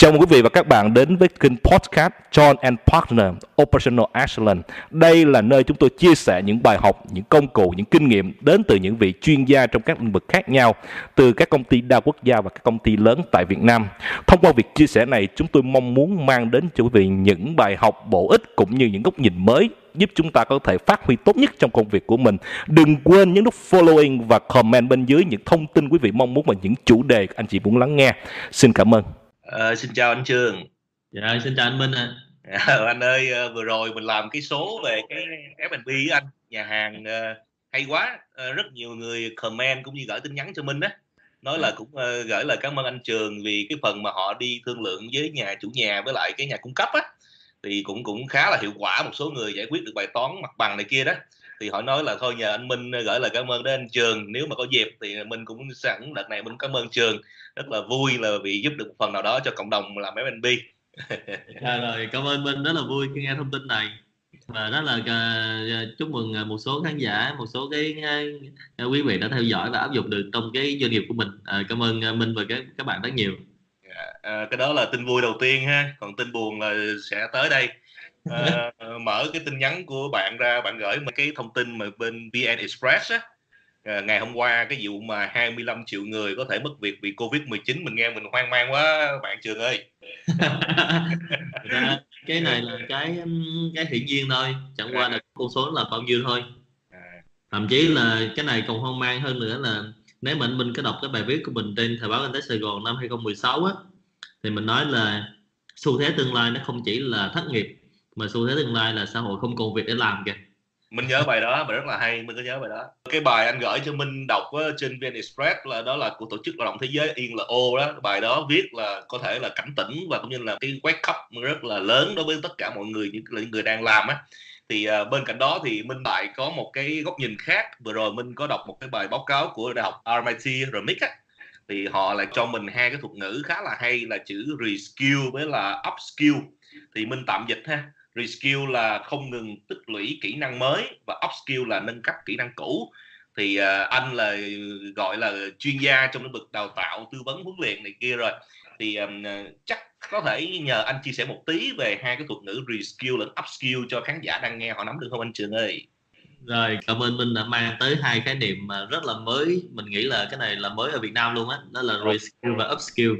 Chào mừng quý vị và các bạn đến với kênh podcast John & Partners Operational Excellence. Đây là nơi chúng tôi chia sẻ những bài học, những công cụ, những kinh nghiệm đến từ những vị chuyên gia trong các lĩnh vực khác nhau, từ các công ty đa quốc gia và các công ty lớn tại Việt Nam. Thông qua việc chia sẻ này, chúng tôi mong muốn mang đến cho quý vị những bài học bổ ích cũng như những góc nhìn mới, giúp chúng ta có thể phát huy tốt nhất trong công việc của mình. Đừng quên nhấn nút following và comment bên dưới những thông tin quý vị mong muốn và những chủ đề anh chị muốn lắng nghe. Xin cảm ơn. Xin chào anh Trường. Dạ, xin chào anh Minh ạ. Anh ơi, vừa rồi mình làm cái số về cái F&B của anh, nhà hàng hay quá. Rất nhiều người comment cũng như gửi tin nhắn cho Minh đó, nói là cũng gửi lời cảm ơn anh Trường vì cái phần mà họ đi thương lượng với nhà chủ nhà với lại cái nhà cung cấp á, thì cũng khá là hiệu quả. Một số người giải quyết được bài toán mặt bằng này kia đó, thì họ nói là thôi nhờ anh Minh gửi lời cảm ơn đến anh Trường, nếu mà có dịp thì mình cũng sẵn đợt này mình cảm ơn Trường, rất là vui là vì giúp được một phần nào đó cho cộng đồng làm F&B. Rồi, cảm ơn Minh, rất là vui khi nghe thông tin này và rất là chúc mừng một số khán giả, một số cái quý vị đã theo dõi và áp dụng được trong cái doanh nghiệp của mình. Cảm ơn Minh và các bạn rất nhiều. Cái đó là tin vui đầu tiên ha, còn tin buồn là sẽ tới đây. Mở cái tin nhắn của bạn ra, bạn gửi một cái thông tin mà bên VN Express á, ngày hôm qua cái vụ mà 25 triệu người có thể mất việc vì Covid-19, mình nghe mình hoang mang quá bạn Trường ơi. Cái này là cái hiển nhiên thôi, chẳng qua là con số là bao nhiêu thôi. Thậm chí là cái này còn hoang mang hơn nữa là nếu mà anh Minh có đọc cái bài viết của mình trên Thời báo Kinh tế Sài Gòn năm 2016 á, thì mình nói là xu thế tương lai nó không chỉ là thất nghiệp, mà xu thế tương lai là xã hội không còn việc để làm kìa. Mình nhớ bài đó, bài rất là hay, mình có nhớ bài đó. Cái bài anh gửi cho mình đọc trên VN Express là đó là của Tổ chức Lao động Thế giới ILO đó. Bài đó viết là có thể là cảnh tỉnh và cũng như là cái wake up rất là lớn đối với tất cả mọi người, những người đang làm á. Thì bên cạnh đó thì Minh lại có một cái góc nhìn khác. Vừa rồi Minh có đọc một cái bài báo cáo của Đại học RMIT á, thì họ lại cho mình hai cái thuật ngữ khá là hay là chữ reskill với là upskill. Thì Minh tạm dịch ha. Reskill là không ngừng tích lũy kỹ năng mới và upskill là nâng cấp kỹ năng cũ. Thì anh là gọi là chuyên gia trong lĩnh vực đào tạo, tư vấn, huấn luyện này kia rồi. Thì chắc có thể nhờ anh chia sẻ một tí về hai cái thuật ngữ reskill lẫn upskill cho khán giả đang nghe, họ nắm được không anh Trường ơi? Rồi, cảm ơn Minh đã mang tới hai khái niệm mà rất là mới. Mình nghĩ là cái này là mới ở Việt Nam luôn á, đó là reskill và upskill.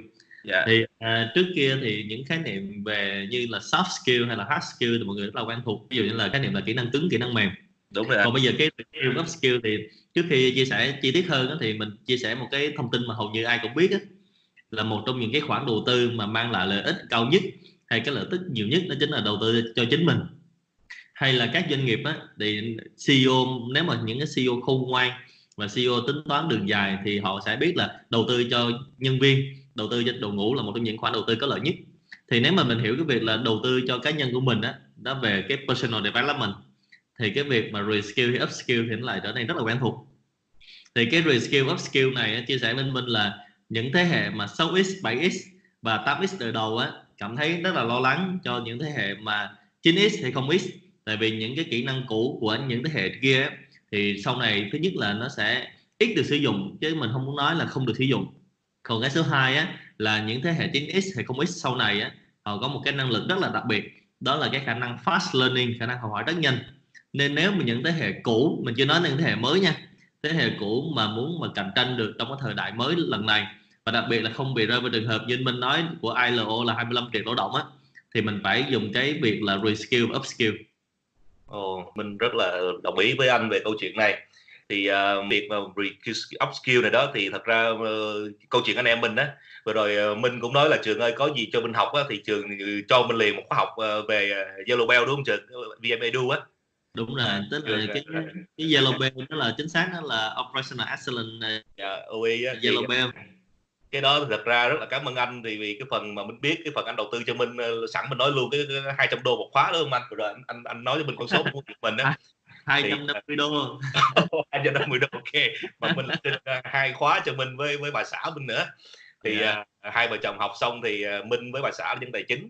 Yeah. Thì trước kia thì những khái niệm về như là soft skill hay là hard skill thì mọi người rất là quen thuộc. Ví dụ như là khái niệm là kỹ năng cứng, kỹ năng mềm. Đúng rồi. Còn bây giờ cái soft skill thì trước khi chia sẻ chi tiết hơn đó, thì mình chia sẻ một cái thông tin mà hầu như ai cũng biết đó, là một trong những cái khoản đầu tư mà mang lại lợi ích cao nhất hay cái lợi ích nhiều nhất, đó chính là đầu tư cho chính mình. Hay là các doanh nghiệp đó, thì CEO, nếu mà những cái CEO khôn ngoan và CEO tính toán đường dài thì họ sẽ biết là đầu tư cho nhân viên, đầu tư cho đội ngũ là một trong những khoản đầu tư có lợi nhất. Thì nếu mà mình hiểu cái việc là đầu tư cho cá nhân của mình đó, đó về cái personal development, thì cái việc mà reskill hay upskill thì nó lại trở nên rất là quen thuộc. Thì cái reskill upskill này chia sẻ với mình là những thế hệ mà 6X, 7X và 8X đời đầu á, cảm thấy rất là lo lắng cho những thế hệ mà 9X hay 0X, tại vì những cái kỹ năng cũ của những thế hệ kia á, thì sau này thứ nhất là nó sẽ ít được sử dụng, chứ mình không muốn nói là không được sử dụng. Còn cái số 2 á, là những thế hệ 9X hay 0X sau này á, họ có một cái năng lực rất là đặc biệt, đó là cái khả năng fast learning, khả năng học hỏi rất nhanh. Nên nếu mà những thế hệ cũ, mình chưa nói đến những thế hệ mới nha, thế hệ cũ mà muốn mà cạnh tranh được trong cái thời đại mới lần này, và đặc biệt là không bị rơi vào trường hợp như mình nói của ILO là 25 triệu lao động á, thì mình phải dùng cái việc là reskill, upskill. Ồ, mình rất là đồng ý với anh về câu chuyện này. Thì việc mà upskill này đó thì thật ra câu chuyện anh em mình đó, vừa rồi Minh cũng nói là Trường ơi có gì cho mình học á, thì Trường cho mình liền một khóa học về Yellowbelt đúng không Trường, VMEdu á? Đúng rồi, tức là cái Yellowbelt đó là chính xác, đó là Operational Excellence Yellowbelt. Cái đó thật ra rất là cảm ơn anh, thì vì cái phần mà mình biết, cái phần anh đầu tư cho mình sẵn mình nói luôn cái $200 một khóa đó không anh? Rồi anh nói cho mình con số của mình á. $250. $250, ok. Mà mình xin hai khóa cho mình với bà xã mình nữa. Thì hai vợ chồng học xong thì Minh với bà xã là những tài chính.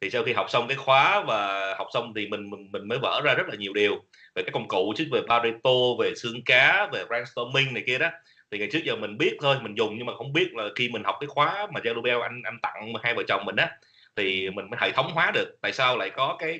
Thì sau khi học xong cái khóa và học xong thì mình mới vỡ ra rất là nhiều điều về cái công cụ, chứ về Pareto, về xương cá, về brainstorming này kia đó. Thì ngày trước giờ mình biết thôi, mình dùng nhưng mà không biết là khi mình học cái khóa mà Yellowbelt anh tặng hai vợ chồng mình á, thì mình mới hệ thống hóa được tại sao lại có cái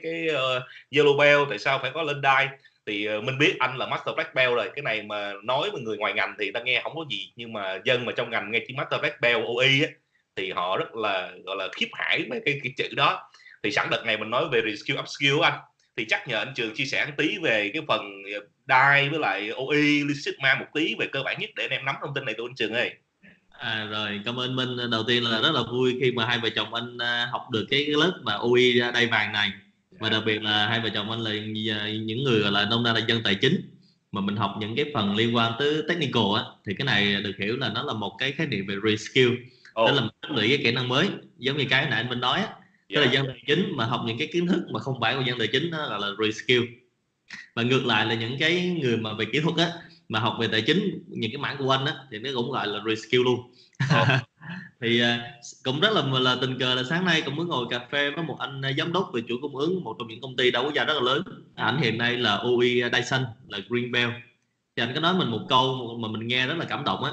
Yellowbelt, tại sao phải có lên đai. Thì mình biết anh là Master Black Belt rồi, cái này mà nói với người ngoài ngành thì ta nghe không có gì, nhưng mà dân mà trong ngành nghe chữ Master Black Belt OI á, thì họ rất là gọi là khiếp hải mấy cái chữ đó. Thì sẵn đợt này mình nói về reskill upskill của anh, thì chắc nhờ anh Trường chia sẻ một tí về cái phần DAI với lại OI Lean Sigma một tí về cơ bản nhất để em nắm thông tin này tôi anh Trường ơi. Rồi cảm ơn Minh. Đầu tiên là rất là vui khi mà hai vợ chồng anh học được cái lớp mà OI đai vàng này, và đặc biệt là hai vợ chồng anh là những người gọi là nông ra là dân tài chính, mà mình học những cái phần liên quan tới technical á, thì cái này được hiểu là nó là một cái khái niệm về reskill, tức là tích lũy cái kỹ năng mới, giống như cái nãy anh Minh nói á, tức là dân tài chính mà học những cái kiến thức mà không phải của dân tài chính, đó là reskill. Và ngược lại là những cái người mà về kỹ thuật á, mà học về tài chính, những cái mảng của anh á, thì nó cũng gọi là reskill luôn. Thì cũng rất là tình cờ là sáng nay cũng mới ngồi cà phê với một anh giám đốc về chuỗi cung ứng một trong những công ty đa quốc gia rất là lớn. Anh hiện nay là OI Dyson, là Greenbelt. Thì anh có nói mình một câu mà mình nghe rất là cảm động á,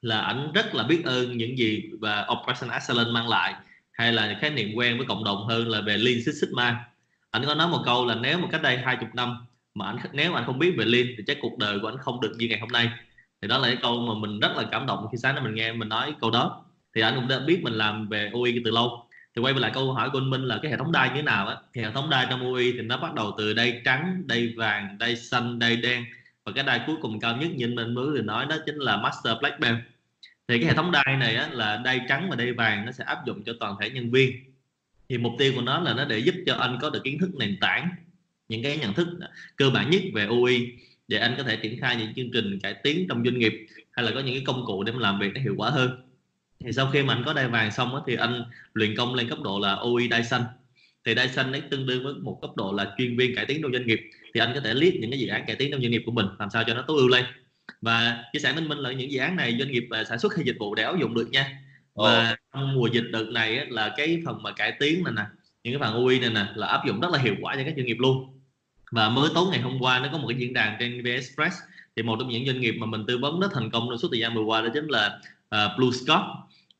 là anh rất là biết ơn những gì và Operational Excellence mang lại, hay là khái niệm quen với cộng đồng hơn là về Lean Six Sigma. Anh có nói một câu là nếu mà cách đây 20 năm mà nếu mà anh không biết về Lean thì chắc cuộc đời của anh không được như ngày hôm nay. Thì đó là cái câu mà mình rất là cảm động khi sáng nay mình nghe mình nói câu đó. Thì anh cũng đã biết mình làm về OI từ lâu. Thì quay về lại câu hỏi của anh Minh là cái hệ thống đai như thế nào á. Thì hệ thống đai trong OI thì nó bắt đầu từ đai trắng, đai vàng, đai xanh, đai đen, và cái đai cuối cùng cao nhất như mình mới vừa nói đó chính là Master Black Belt. Thì cái hệ thống đai này á, là đai trắng và đai vàng nó sẽ áp dụng cho toàn thể nhân viên. Thì mục tiêu của nó là nó để giúp cho anh có được kiến thức nền tảng, những cái nhận thức cơ bản nhất về OI, để anh có thể triển khai những chương trình cải tiến trong doanh nghiệp, hay là có những cái công cụ để làm việc nó hiệu quả hơn. Thì sau khi mà anh có đai vàng xong đó, thì anh luyện công lên cấp độ là OI đai xanh. Thì đai xanh nó tương đương với một cấp độ là chuyên viên cải tiến trong doanh nghiệp. Thì anh có thể lead những cái dự án cải tiến trong doanh nghiệp của mình làm sao cho nó tối ưu lên. Và chia sẻ với Minh là những dự án này doanh nghiệp sản xuất hay dịch vụ để áp dụng được nha. Và trong mùa dịch đợt này á, là cái phần mà cải tiến này nè, những cái phần OI này nè là áp dụng rất là hiệu quả cho các doanh nghiệp luôn. Và mới tối ngày hôm qua nó có một cái diễn đàn trên VN Express, thì một trong những doanh nghiệp mà mình tư vấn rất thành công trong suốt thời gian vừa qua đó chính là BlueScope.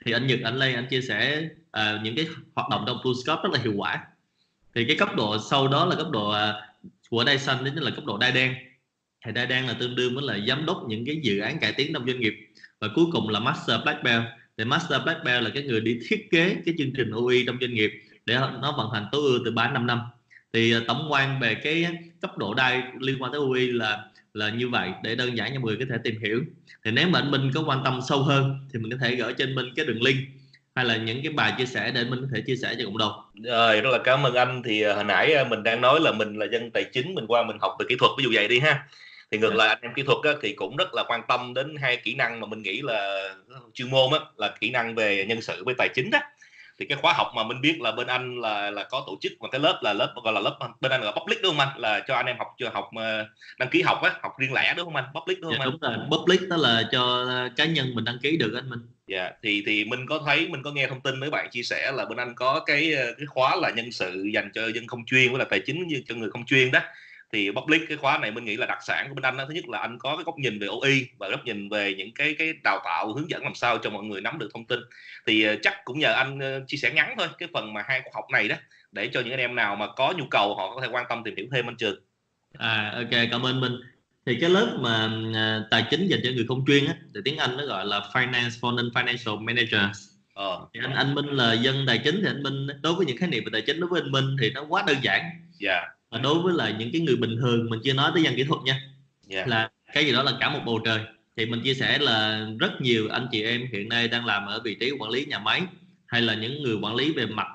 Thì anh Nhật anh Lê anh chia sẻ những cái hoạt động trong BlueScope rất là hiệu quả. Thì cái cấp độ sau đó là cấp độ của đai xanh đến là cấp độ đai đen. Thì đai đen là tương đương với là giám đốc những cái dự án cải tiến trong doanh nghiệp, và cuối cùng là Master Black Belt. Thì Master Black Belt là cái người đi thiết kế cái chương trình OI trong doanh nghiệp để nó vận hành tối ưu từ 3 đến 5 năm. Thì tổng quan về cái cấp độ đai liên quan tới OI là như vậy, để đơn giản cho mọi người có thể tìm hiểu. Thì nếu mà anh Minh có quan tâm sâu hơn thì mình có thể gửi trên Minh cái đường link hay là những cái bài chia sẻ để mình có thể chia sẻ cho cộng đồng. Rồi, rất là cảm ơn anh. Thì hồi nãy mình đang nói là mình là dân tài chính, mình qua mình học về kỹ thuật, ví dụ vậy đi ha. Thì ngược lại anh em kỹ thuật á, thì cũng rất là quan tâm đến hai kỹ năng mà mình nghĩ là chuyên môn á, là kỹ năng về nhân sự với tài chính đó. Thì cái khóa học mà mình biết là bên anh là có tổ chức một cái lớp là lớp gọi là lớp bên anh là public đúng không anh, là cho anh em học đăng ký học á, học riêng lẻ đúng không anh, public đúng không anh? Đúng rồi, public đó là cho cá nhân mình đăng ký được anh Minh. Dạ, thì mình có thấy, mình có nghe thông tin mấy bạn chia sẻ là bên anh có cái khóa là nhân sự dành cho dân không chuyên với là tài chính cho người không chuyên đó. Thì public cái khóa này mình nghĩ là đặc sản của bên anh đó. Thứ nhất là anh có cái góc nhìn về OI và góc nhìn về những cái đào tạo hướng dẫn làm sao cho mọi người nắm được thông tin. Thì chắc cũng nhờ anh chia sẻ ngắn thôi cái phần mà hai khóa học này đó, để cho những anh em nào mà có nhu cầu họ có thể quan tâm tìm hiểu thêm anh Trường. Ok, cảm ơn Minh. Thì cái lớp mà tài chính dành cho người không chuyên á, thì tiếng Anh nó gọi là Finance for Non Financial Managers. Thì anh Minh là dân tài chính, thì anh Minh đối với những khái niệm về tài chính đối với anh Minh thì nó quá đơn giản. Và đối với lại những cái người bình thường, mình chưa nói tới dân kỹ thuật nha, là cái gì đó là cả một bầu trời. Thì mình chia sẻ là rất nhiều anh chị em hiện nay đang làm ở vị trí quản lý nhà máy, hay là những người quản lý về mặt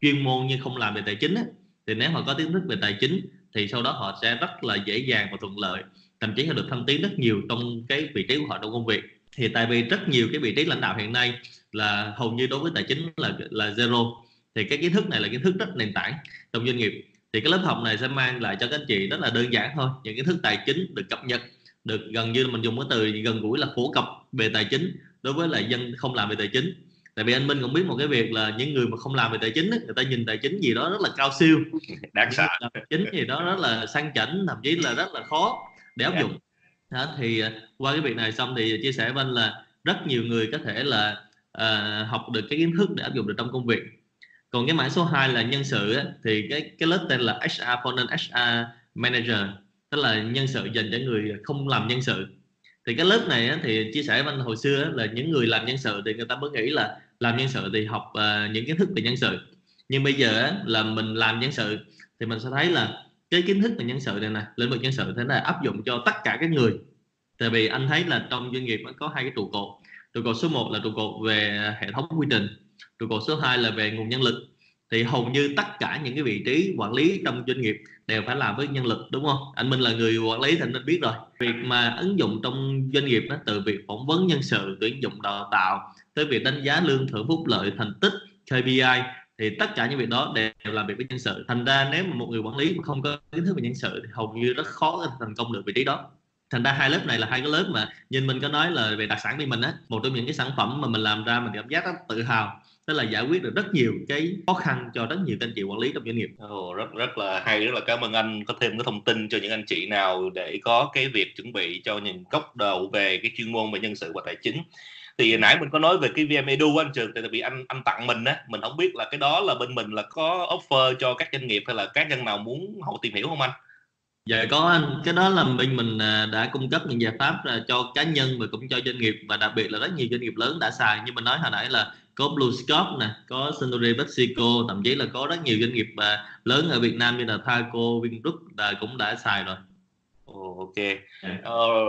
chuyên môn nhưng không làm về tài chính á, thì nếu họ có kiến thức về tài chính thì sau đó họ sẽ rất là dễ dàng và thuận lợi, thậm chí họ được thăng tiến rất nhiều trong cái vị trí của họ trong công việc. Thì tại vì rất nhiều cái vị trí lãnh đạo hiện nay là hầu như đối với tài chính là zero. Thì cái kiến thức này là kiến thức rất nền tảng trong doanh nghiệp. Thì cái lớp học này sẽ mang lại cho các anh chị rất là đơn giản thôi, những kiến thức tài chính được cập nhật, được gần như mình dùng cái từ gần gũi là phổ cập về tài chính đối với là dân không làm về tài chính. Tại vì anh Minh cũng biết một cái việc là những người mà không làm về tài chính, người ta nhìn tài chính gì đó rất là cao siêu, đáng sợ, tài chính gì đó rất là sang chảnh, thậm chí là rất là khó để áp dụng. Đó, thì qua cái việc này xong thì chia sẻ với anh là rất nhiều người có thể là học được cái kiến thức để áp dụng được trong công việc. Còn cái mảng số 2 là nhân sự á, thì cái lớp tên là HR for non HR Manager, tức là nhân sự dành cho người không làm nhân sự. Thì cái lớp này á, thì chia sẻ với anh hồi xưa á, là những người làm nhân sự thì người ta mới nghĩ là làm nhân sự thì học những kiến thức về nhân sự. Nhưng bây giờ á, là mình làm nhân sự thì mình sẽ thấy là cái kiến thức về nhân sự này nè, lĩnh vực nhân sự thế này áp dụng cho tất cả các người. Tại vì anh thấy là trong doanh nghiệp nó có hai cái trụ cột. Trụ cột số 1 là trụ cột về hệ thống quy trình, trụ cột số 2 là về nguồn nhân lực. Thì hầu như tất cả những cái vị trí quản lý trong doanh nghiệp đều phải làm với nhân lực, đúng không? Anh Minh là người quản lý thì nên biết rồi. Việc mà ứng dụng trong doanh nghiệp nó từ việc phỏng vấn nhân sự, tuyển dụng đào tạo tới việc đánh giá lương thưởng phúc lợi, thành tích, KPI, thì tất cả những việc đó đều làm việc với nhân sự. Thành ra nếu mà một người quản lý mà không có kiến thức về nhân sự thì hầu như rất khó để thành công được vị trí đó. Thành ra hai lớp này là hai cái lớp mà nhìn mình có nói là về đặc sản của mình á, một trong những cái sản phẩm mà mình làm ra mình cảm giác rất tự hào, tức là giải quyết được rất nhiều cái khó khăn cho rất nhiều anh chị quản lý trong doanh nghiệp. Rất là hay, rất là cảm ơn anh. Có thêm cái thông tin cho những anh chị nào để có cái việc chuẩn bị cho những góc đầu về cái chuyên môn về nhân sự và tài chính. Thì nãy mình có nói về cái VMEdu anh Trường, tại vì anh tặng mình á, mình không biết là cái đó là bên mình là có offer cho các doanh nghiệp hay là cá nhân nào muốn họ tìm hiểu không anh? Dạ có anh, cái đó là mình đã cung cấp những giải pháp cho cá nhân và cũng cho doanh nghiệp, và đặc biệt là rất nhiều doanh nghiệp lớn đã xài. Như mình nói hồi nãy là có BlueScope nè, có Century Mexico, thậm chí là có rất nhiều doanh nghiệp lớn ở Việt Nam như là Thaco, VinGroup cũng đã xài rồi. Ok,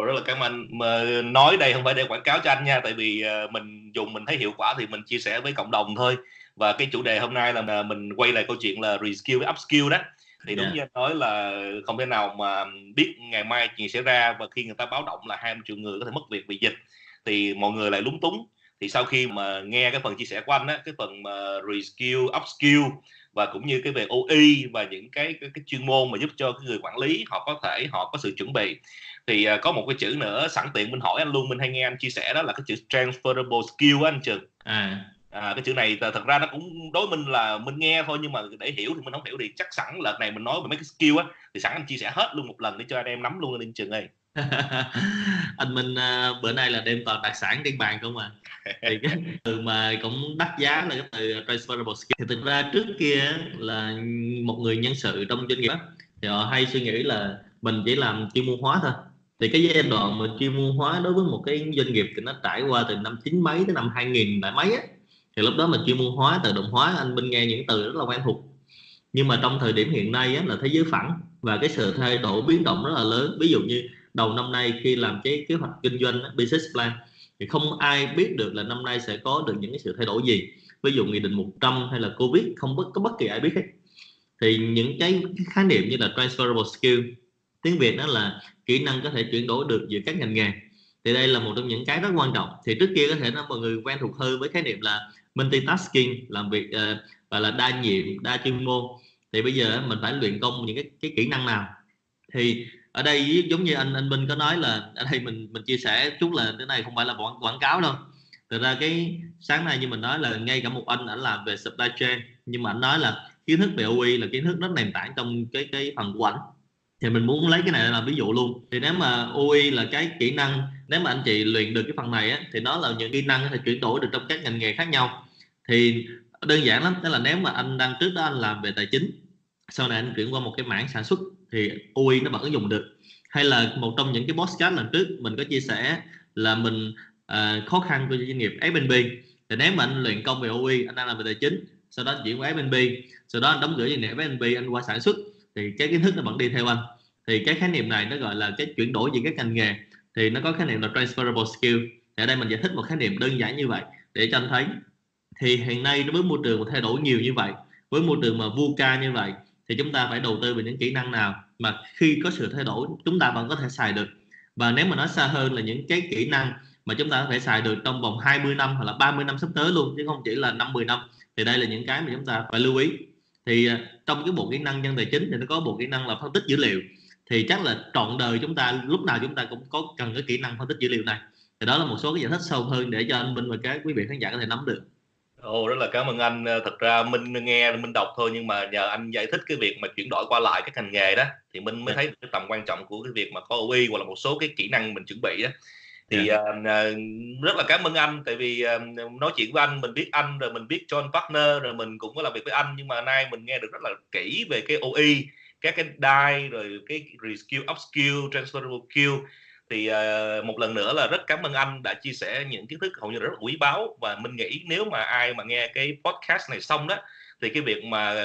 rất là cảm ơn. Mà nói đây không phải để quảng cáo cho anh nha, tại vì mình dùng mình thấy hiệu quả thì mình chia sẻ với cộng đồng thôi. Và cái chủ đề hôm nay là mình quay lại câu chuyện là reskill với upskill đó. Thì đúng như anh nói là không thể nào mà biết ngày mai chuyện xảy ra, và khi người ta báo động là 20 triệu người có thể mất việc vì dịch thì mọi người lại lúng túng. Thì sau khi mà nghe cái phần chia sẻ của anh á, cái phần mà reskill, upskill và cũng như cái về OI và những cái chuyên môn mà giúp cho cái người quản lý họ có thể họ có sự chuẩn bị, thì có một cái chữ nữa sẵn tiện mình hỏi anh luôn, mình hay nghe anh chia sẻ đó là cái chữ transferable skill á anh Trường. Cái chữ này thật ra nó cũng đối mình là mình nghe thôi, nhưng mà để hiểu thì mình không hiểu, thì chắc sẵn lần này mình nói về mấy cái skill á thì sẵn anh chia sẻ hết luôn một lần để cho anh em nắm luôn lên Trường ơi. Anh Minh bữa nay là đem toàn đặc sản trên bàn không à. Thì cái từ mà cũng đắt giá là cái từ transferable skill. Thì thực ra trước kia là một người nhân sự trong doanh nghiệp đó, thì họ hay suy nghĩ là mình chỉ làm chuyên môn hóa thôi. Thì cái giai đoạn mà chuyên môn hóa đối với một cái doanh nghiệp thì nó trải qua từ năm 90 mấy tới năm 2000 đại mấy á. Thì lúc đó mình chuyên môn hóa, tự động hóa, anh Minh nghe những từ rất là quen thuộc. Nhưng mà trong thời điểm hiện nay á, là thế giới phẳng và cái sự thay đổi biến động rất là lớn. Ví dụ như đầu năm nay khi làm cái kế hoạch kinh doanh business plan thì không ai biết được là năm nay sẽ có được những cái sự thay đổi gì. Ví dụ nghị định 100 hay là Covid, không có bất kỳ ai biết hết. Thì những cái khái niệm như là transferable skill, tiếng Việt đó là kỹ năng có thể chuyển đổi được giữa các ngành nghề. Thì đây là một trong những cái rất quan trọng. Thì trước kia có thể là mọi người quen thuộc hơn với khái niệm là multitasking, làm việc và là đa nhiệm, đa chuyên môn. Thì bây giờ mình phải luyện công những cái kỹ năng nào. Thì ở đây giống như anh Minh có nói là ở đây mình chia sẻ chút là cái này không phải là quảng cáo đâu. Thực ra cái sáng nay như mình nói là ngay cả một anh làm về supply chain, nhưng mà anh nói là kiến thức về OI là kiến thức rất nền tảng trong cái phần của ảnh. Thì mình muốn lấy cái này làm ví dụ luôn. Thì nếu mà OI là cái kỹ năng, nếu mà anh chị luyện được cái phần này á, thì nó là những kỹ năng có thể chuyển đổi được trong các ngành nghề khác nhau. Thì đơn giản lắm, tức là nếu mà anh đang trước đó anh làm về tài chính, sau này anh chuyển qua một cái mảng sản xuất thì OI nó vẫn ứng dụng được. Hay là một trong những cái podcast lần trước mình có chia sẻ là mình khó khăn của doanh nghiệp F&B. Thì nếu mà anh luyện công về OI, anh đang làm về tài chính, sau đó anh chuyển qua F&B, sau đó anh đóng cửa doanh nghiệp F&B, anh qua sản xuất, thì cái kiến thức nó vẫn đi theo anh. Thì cái khái niệm này nó gọi là cái chuyển đổi giữa các ngành nghề, thì nó có khái niệm là transferable skill. Thì ở đây mình giải thích một khái niệm đơn giản như vậy để cho anh thấy. Thì hiện nay đối với môi trường mà thay đổi nhiều như vậy, với môi trường mà VUCA như vậy, thì chúng ta phải đầu tư về những kỹ năng nào mà khi có sự thay đổi chúng ta vẫn có thể xài được. Và nếu mà nói xa hơn là những cái kỹ năng mà chúng ta có thể xài được trong vòng 20 năm hoặc là 30 năm sắp tới luôn, chứ không chỉ là 5-10 năm. Thì đây là những cái mà chúng ta phải lưu ý. Thì trong cái bộ kỹ năng nhân tài chính thì nó có bộ kỹ năng là phân tích dữ liệu. Thì chắc là trọn đời chúng ta lúc nào chúng ta cũng có cần cái kỹ năng phân tích dữ liệu này. Thì đó là một số cái giải thích sâu hơn để cho anh Minh và các quý vị khán giả có thể nắm được. Ồ, rất là cảm ơn anh. Thật ra mình nghe mình đọc thôi, nhưng mà nhờ anh giải thích cái việc mà chuyển đổi qua lại các ngành nghề đó thì mình mới thấy cái tầm quan trọng của cái việc mà có OI hoặc là một số cái kỹ năng mình chuẩn bị đó. Thì rất là cảm ơn anh, tại vì nói chuyện với anh, mình biết anh rồi, mình biết John Partner rồi, mình cũng có làm việc với anh, nhưng mà nay mình nghe được rất là kỹ về cái OI, các cái DAI rồi cái reskill, upskill, transferable skill. Thì một lần nữa là rất cảm ơn anh đã chia sẻ những kiến thức hầu như rất là quý báu, và mình nghĩ nếu mà ai mà nghe cái podcast này xong đó thì cái việc mà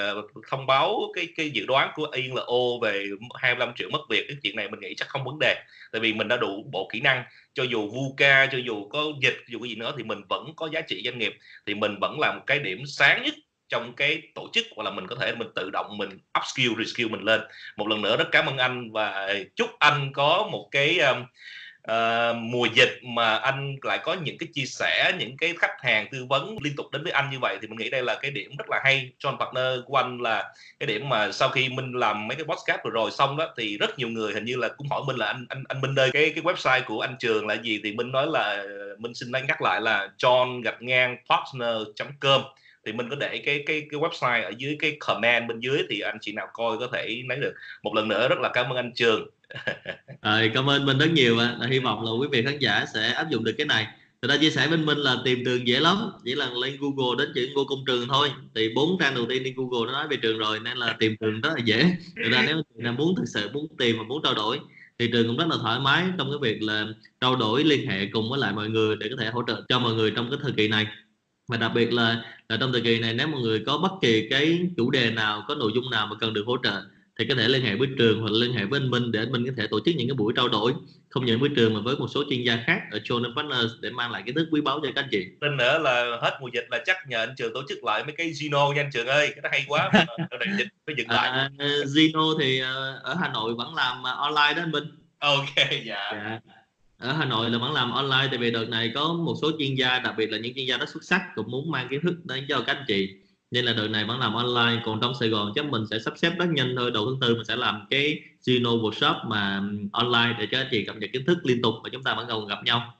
thông báo cái dự đoán của ILO về 25 triệu mất việc, cái chuyện này mình nghĩ chắc không vấn đề, tại vì mình đã đủ bộ kỹ năng, cho dù VUCA, cho dù có dịch, dù cái gì nữa thì mình vẫn có giá trị doanh nghiệp, thì mình vẫn là một cái điểm sáng nhất trong cái tổ chức, hoặc là mình có thể mình tự động mình upskill, reskill mình lên. Một lần nữa rất cảm ơn anh, và chúc anh có một cái mùa dịch mà anh lại có những cái chia sẻ, những cái khách hàng tư vấn liên tục đến với anh như vậy, thì mình nghĩ đây là cái điểm rất là hay. John Partner của anh là cái điểm mà sau khi mình làm mấy cái podcast vừa rồi xong đó thì rất nhiều người hình như là cũng hỏi mình là anh Minh ơi, cái website của anh Trường là gì, thì mình nói là mình xin nhắc lại là john-partner.com. Thì mình có để cái website ở dưới cái comment bên dưới, thì anh chị nào coi có thể lấy được. Một lần nữa rất là cảm ơn anh Trường. Cảm ơn mình rất nhiều, và hy vọng là quý vị khán giả sẽ áp dụng được cái này. Người ta chia sẻ với mình là tìm Trường dễ lắm, chỉ là lên Google đến chữ Ngô Công Trường thôi, thì 4 trang đầu tiên trên Google nó nói về Trường rồi, nên là tìm Trường rất là dễ. Thật ra nếu mà muốn thực sự muốn tìm và muốn trao đổi thì Trường cũng rất là thoải mái trong cái việc là trao đổi, liên hệ cùng với lại mọi người để có thể hỗ trợ cho mọi người trong cái thời kỳ này. Và đặc biệt là trong thời kỳ này, nếu mọi người có bất kỳ cái chủ đề nào, có nội dung nào mà cần được hỗ trợ thì có thể liên hệ với Trường hoặc liên hệ với anh Minh, để anh Minh có thể tổ chức những cái buổi trao đổi, không những với Trường mà với một số chuyên gia khác ở John & Partners, để mang lại kiến thức quý báu cho các anh chị. Tin nữa là hết mùa dịch là chắc nhờ anh Trường tổ chức lại mấy cái Gino nha anh Trường ơi, cái đó hay quá. Dịch phải dừng lại. Gino thì ở Hà Nội vẫn làm online đó anh Minh. Ok, dạ. Ở Hà Nội là vẫn làm online, tại vì đợt này có một số chuyên gia, đặc biệt là những chuyên gia rất xuất sắc, cũng muốn mang kiến thức đến cho các anh chị, nên là đợt này vẫn làm online. Còn trong Sài Gòn chắc mình sẽ sắp xếp rất nhanh thôi, đầu tháng 4 mình sẽ làm cái Gino workshop mà online để cho anh chị cập nhật kiến thức liên tục, và chúng ta vẫn còn gặp nhau.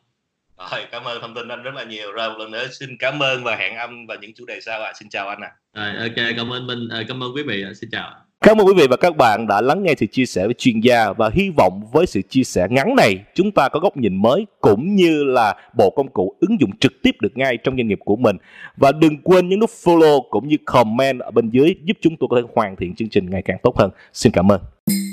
Rồi, cảm ơn thông tin anh rất là nhiều. Rồi một lần nữa xin cảm ơn và hẹn anh và những chủ đề sau ạ. Xin chào anh ạ. Ok, cảm ơn mình, cảm ơn quý vị, xin chào. Cảm ơn quý vị và các bạn đã lắng nghe sự chia sẻ với chuyên gia, và hy vọng với sự chia sẻ ngắn này chúng ta có góc nhìn mới cũng như là bộ công cụ ứng dụng trực tiếp được ngay trong doanh nghiệp của mình. Và đừng quên nhấn nút follow cũng như comment ở bên dưới giúp chúng tôi có thể hoàn thiện chương trình ngày càng tốt hơn. Xin cảm ơn.